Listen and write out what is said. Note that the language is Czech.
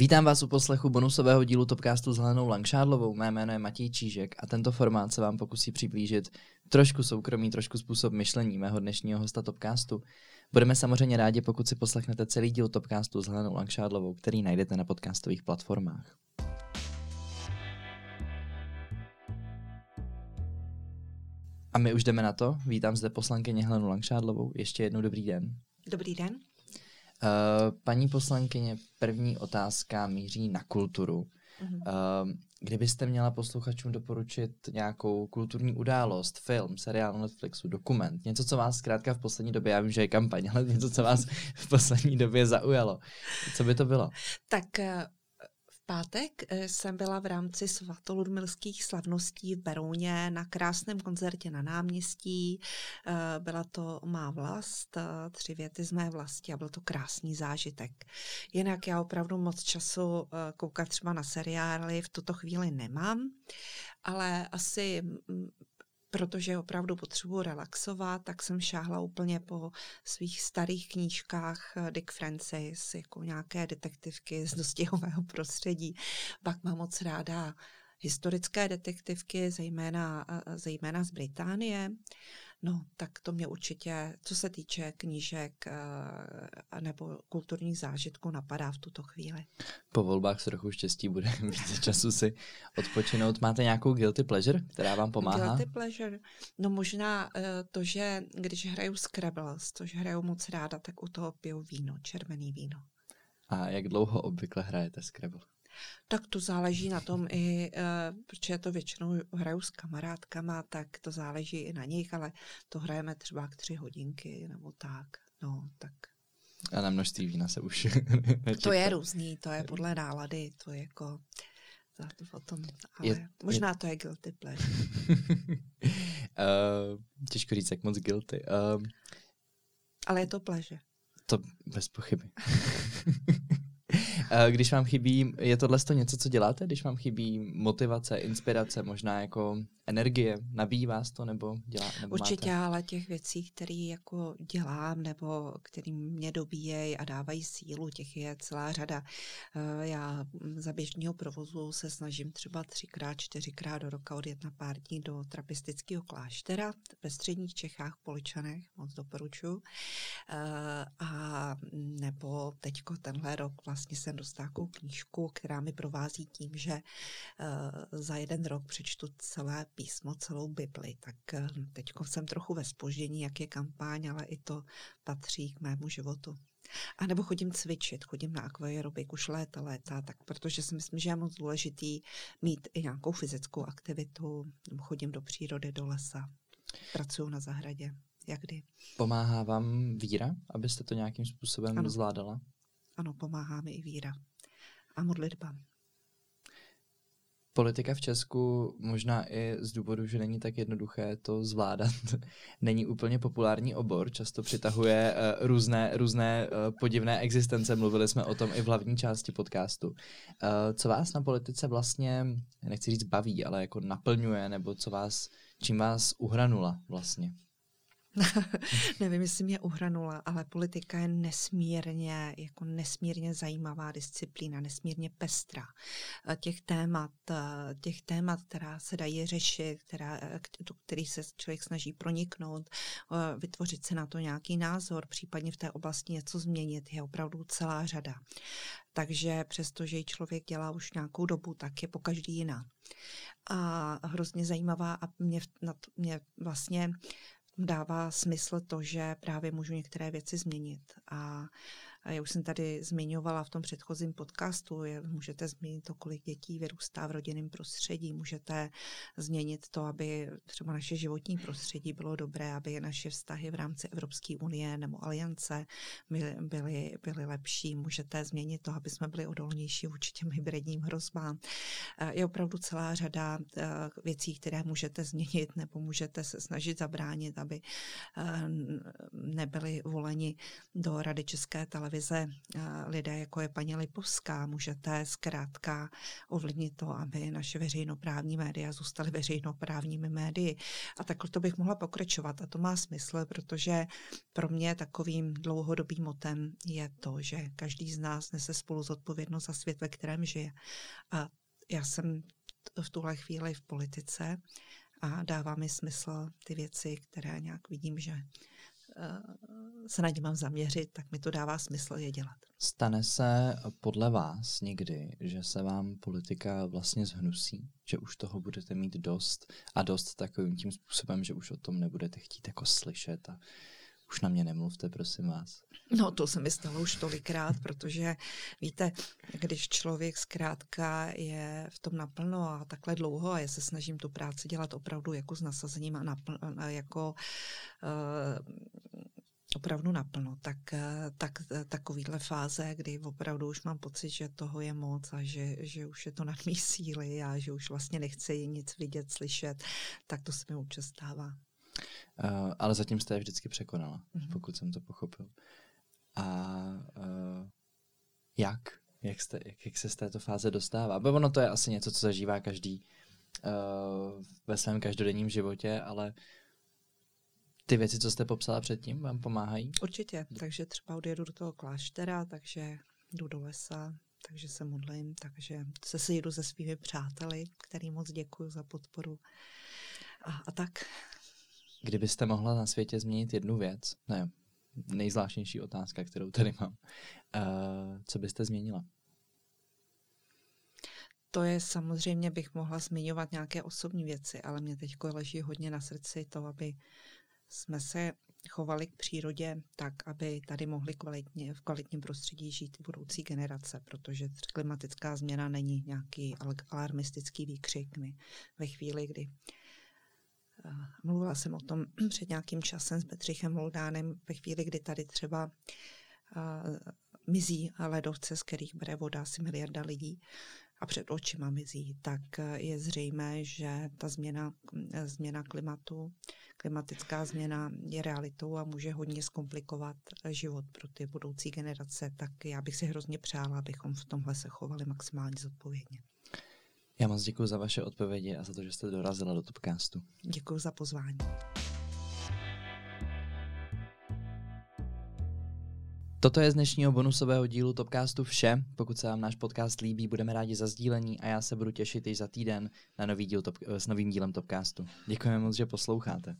Vítám vás u poslechu bonusového dílu Topcastu s Helenou Langšádlovou. Mé jméno je Matěj Čížek a tento formát se vám pokusí přiblížit trošku soukromí, trošku způsob myšlení mého dnešního hosta Topcastu. Budeme samozřejmě rádi, pokud si poslechnete celý díl Topcastu s Helenou Langšádlovou, který najdete na podcastových platformách. A my už jdeme na to. Vítám zde poslankyně Helenu Langšádlovou. Ještě jednou dobrý den. Dobrý den. Paní poslankyně, první otázka míří na kulturu. Kdybyste měla posluchačům doporučit nějakou kulturní událost, film, seriál Netflixu, dokument, něco, co vás zkrátka v poslední době, já vím, že je kampaň, ale něco, co vás v poslední době zaujalo, co by to bylo? Tak v pátek jsem byla v rámci svatoludmilských slavností v Berouně na krásném koncertě na náměstí. Byla to Má vlast, 3 věty z Mé vlasti a byl to krásný zážitek. Jinak já opravdu moc času koukat třeba na seriály v tuto chvíli nemám, ale asi protože opravdu potřebuji relaxovat, tak jsem šáhla úplně po svých starých knížkách Dick Francis, jako nějaké detektivky z dostihového prostředí. Pak mám moc ráda historické detektivky, zejména z Británie. No, tak to mě určitě, co se týče knížek nebo kulturních zážitků, napadá v tuto chvíli. Po volbách s trochu štěstí bude více času si odpočinout. Máte nějakou guilty pleasure, která vám pomáhá? Guilty pleasure? No možná to, že když hraju Scrabbles, což hraju moc ráda, tak u toho piju víno, červený víno. A jak dlouho obvykle hrajete Scrabble? Tak to záleží na tom i, protože to většinou hraju s kamarádkama, tak to záleží i na nich, ale to hrajeme třeba 3 hodinky nebo tak, no tak. A na množství vína se už to je různý, to je podle nálady, to je jako potom, ale možná to je guilty pleasure. Těžko říct, jak moc guilty. Ale je to pleasure. To bez pochyby. Když vám chybí, je tohle něco, co děláte? Když vám chybí motivace, inspirace, možná jako energie, nabíjí vás to nebo určitě, máte? Ale těch věcí, které jako dělám nebo které mě dobíjejí a dávají sílu, těch je celá řada. Já za běžného provozu se snažím třeba 3x, 4x do roka odjet na pár dní do trapistického kláštera ve středních Čechách, v Poličanech, moc doporučuji. A nebo teďko tenhle rok vlastně jsem dostala takovou knížku, která mi provází tím, že za 1 rok přečtu celé písmo, celou Bibli. Tak teď jsem trochu ve zpoždění, jak je kampaň, ale i to patří k mému životu. A nebo chodím cvičit, chodím na akvaerobiku už léta, tak protože si myslím, že je moc důležitý mít i nějakou fyzickou aktivitu, chodím do přírody, do lesa, pracuju na zahradě, jak kdy. Pomáhá vám víra, abyste to nějakým způsobem zvládala? Ano, pomáhá mi i víra a modlitba. Politika v Česku možná i z důvodu, že není tak jednoduché to zvládat, není úplně populární obor, často přitahuje různé podivné existence, mluvili jsme o tom i v hlavní části podcastu. Co vás na politice vlastně, nechci říct baví, ale jako naplňuje, nebo čím vás uhranula vlastně? Nevím, jestli mě uhranula, ale politika je nesmírně zajímavá disciplína, nesmírně pestrá. Těch témat, která se dají řešit, do kterých se člověk snaží proniknout, vytvořit se na to nějaký názor, případně v té oblasti něco změnit, je opravdu celá řada. Takže přestože ji člověk dělá už nějakou dobu, tak je pokaždý jiná. A hrozně zajímavá a mě vlastně dává smysl to, že právě můžu některé věci změnit. A já už jsem tady zmiňovala v tom předchozím podcastu, můžete změnit to, kolik dětí vyrůstá v rodinném prostředí, můžete změnit to, aby třeba naše životní prostředí bylo dobré, aby naše vztahy v rámci Evropské unie nebo aliance byly lepší, můžete změnit to, aby jsme byli odolnější vůči těm hybridním hrozbám. Je opravdu celá řada věcí, které můžete změnit nebo můžete se snažit zabránit, aby nebyli voleni do Rady České televize televize lidé, jako je paní Lipovská, můžete zkrátka ovlivnit to, aby naše veřejnoprávní média zůstaly veřejnoprávními médii. A takhle to bych mohla pokračovat a to má smysl, protože pro mě takovým dlouhodobým motem je to, že každý z nás nese spolu zodpovědnost za svět, ve kterém žije. A já jsem v tuhle chvíli v politice a dává mi smysl ty věci, které nějak vidím, že se na ně mám zaměřit, tak mi to dává smysl je dělat. Stane se podle vás někdy, že se vám politika vlastně zhnusí? Že už toho budete mít dost a dost takovým tím způsobem, že už o tom nebudete chtít jako slyšet a už na mě nemluvte, prosím vás. No to se mi stalo už tolikrát, protože víte, když člověk zkrátka je v tom naplno a takhle dlouho a já se snažím tu práci dělat opravdu jako s nasazením a opravdu naplno, takovýhle fáze, kdy opravdu už mám pocit, že toho je moc a že už je to nad mý síly a že už vlastně nechci nic vidět, slyšet, tak to se mi občas stává. Ale zatím jste je vždycky překonala, pokud jsem to pochopil. A jak se z této fáze dostává? Bo ono to je asi něco, co zažívá každý ve svém každodenním životě, ale ty věci, co jste popsala předtím, vám pomáhají? Určitě, takže třeba odjedu do toho kláštera, takže jdu do lesa, takže se modlím, takže se sejdu se svými přáteli, kterým moc děkuju za podporu a tak. Kdybyste mohla na světě změnit jednu věc, ne, nejzvláštnější otázka, kterou tady mám, co byste změnila? To je samozřejmě, bych mohla zmiňovat nějaké osobní věci, ale mě teď leží hodně na srdci to, aby jsme se chovali k přírodě tak, aby tady mohli v kvalitním prostředí žít i budoucí generace, protože klimatická změna není nějaký alarmistický výkřik. My ve chvíli, kdy mluvila jsem o tom před nějakým časem s Petřichem Moldánem, ve chvíli, kdy tady třeba mizí ledovce, z kterých bere voda asi miliarda lidí a před očima mizí, tak je zřejmé, že ta změna klimatu, klimatická změna je realitou a může hodně zkomplikovat život pro ty budoucí generace, tak já bych si hrozně přála, abychom v tomhle se chovali maximálně zodpovědně. Já moc děkuji za vaše odpovědi a za to, že jste dorazila do Topcastu. Děkuji za pozvání. Toto je z dnešního bonusového dílu Topcastu vše. Pokud se vám náš podcast líbí, budeme rádi za sdílení a já se budu těšit již za týden na nový díl s novým dílem Topcastu. Děkujeme moc, že posloucháte.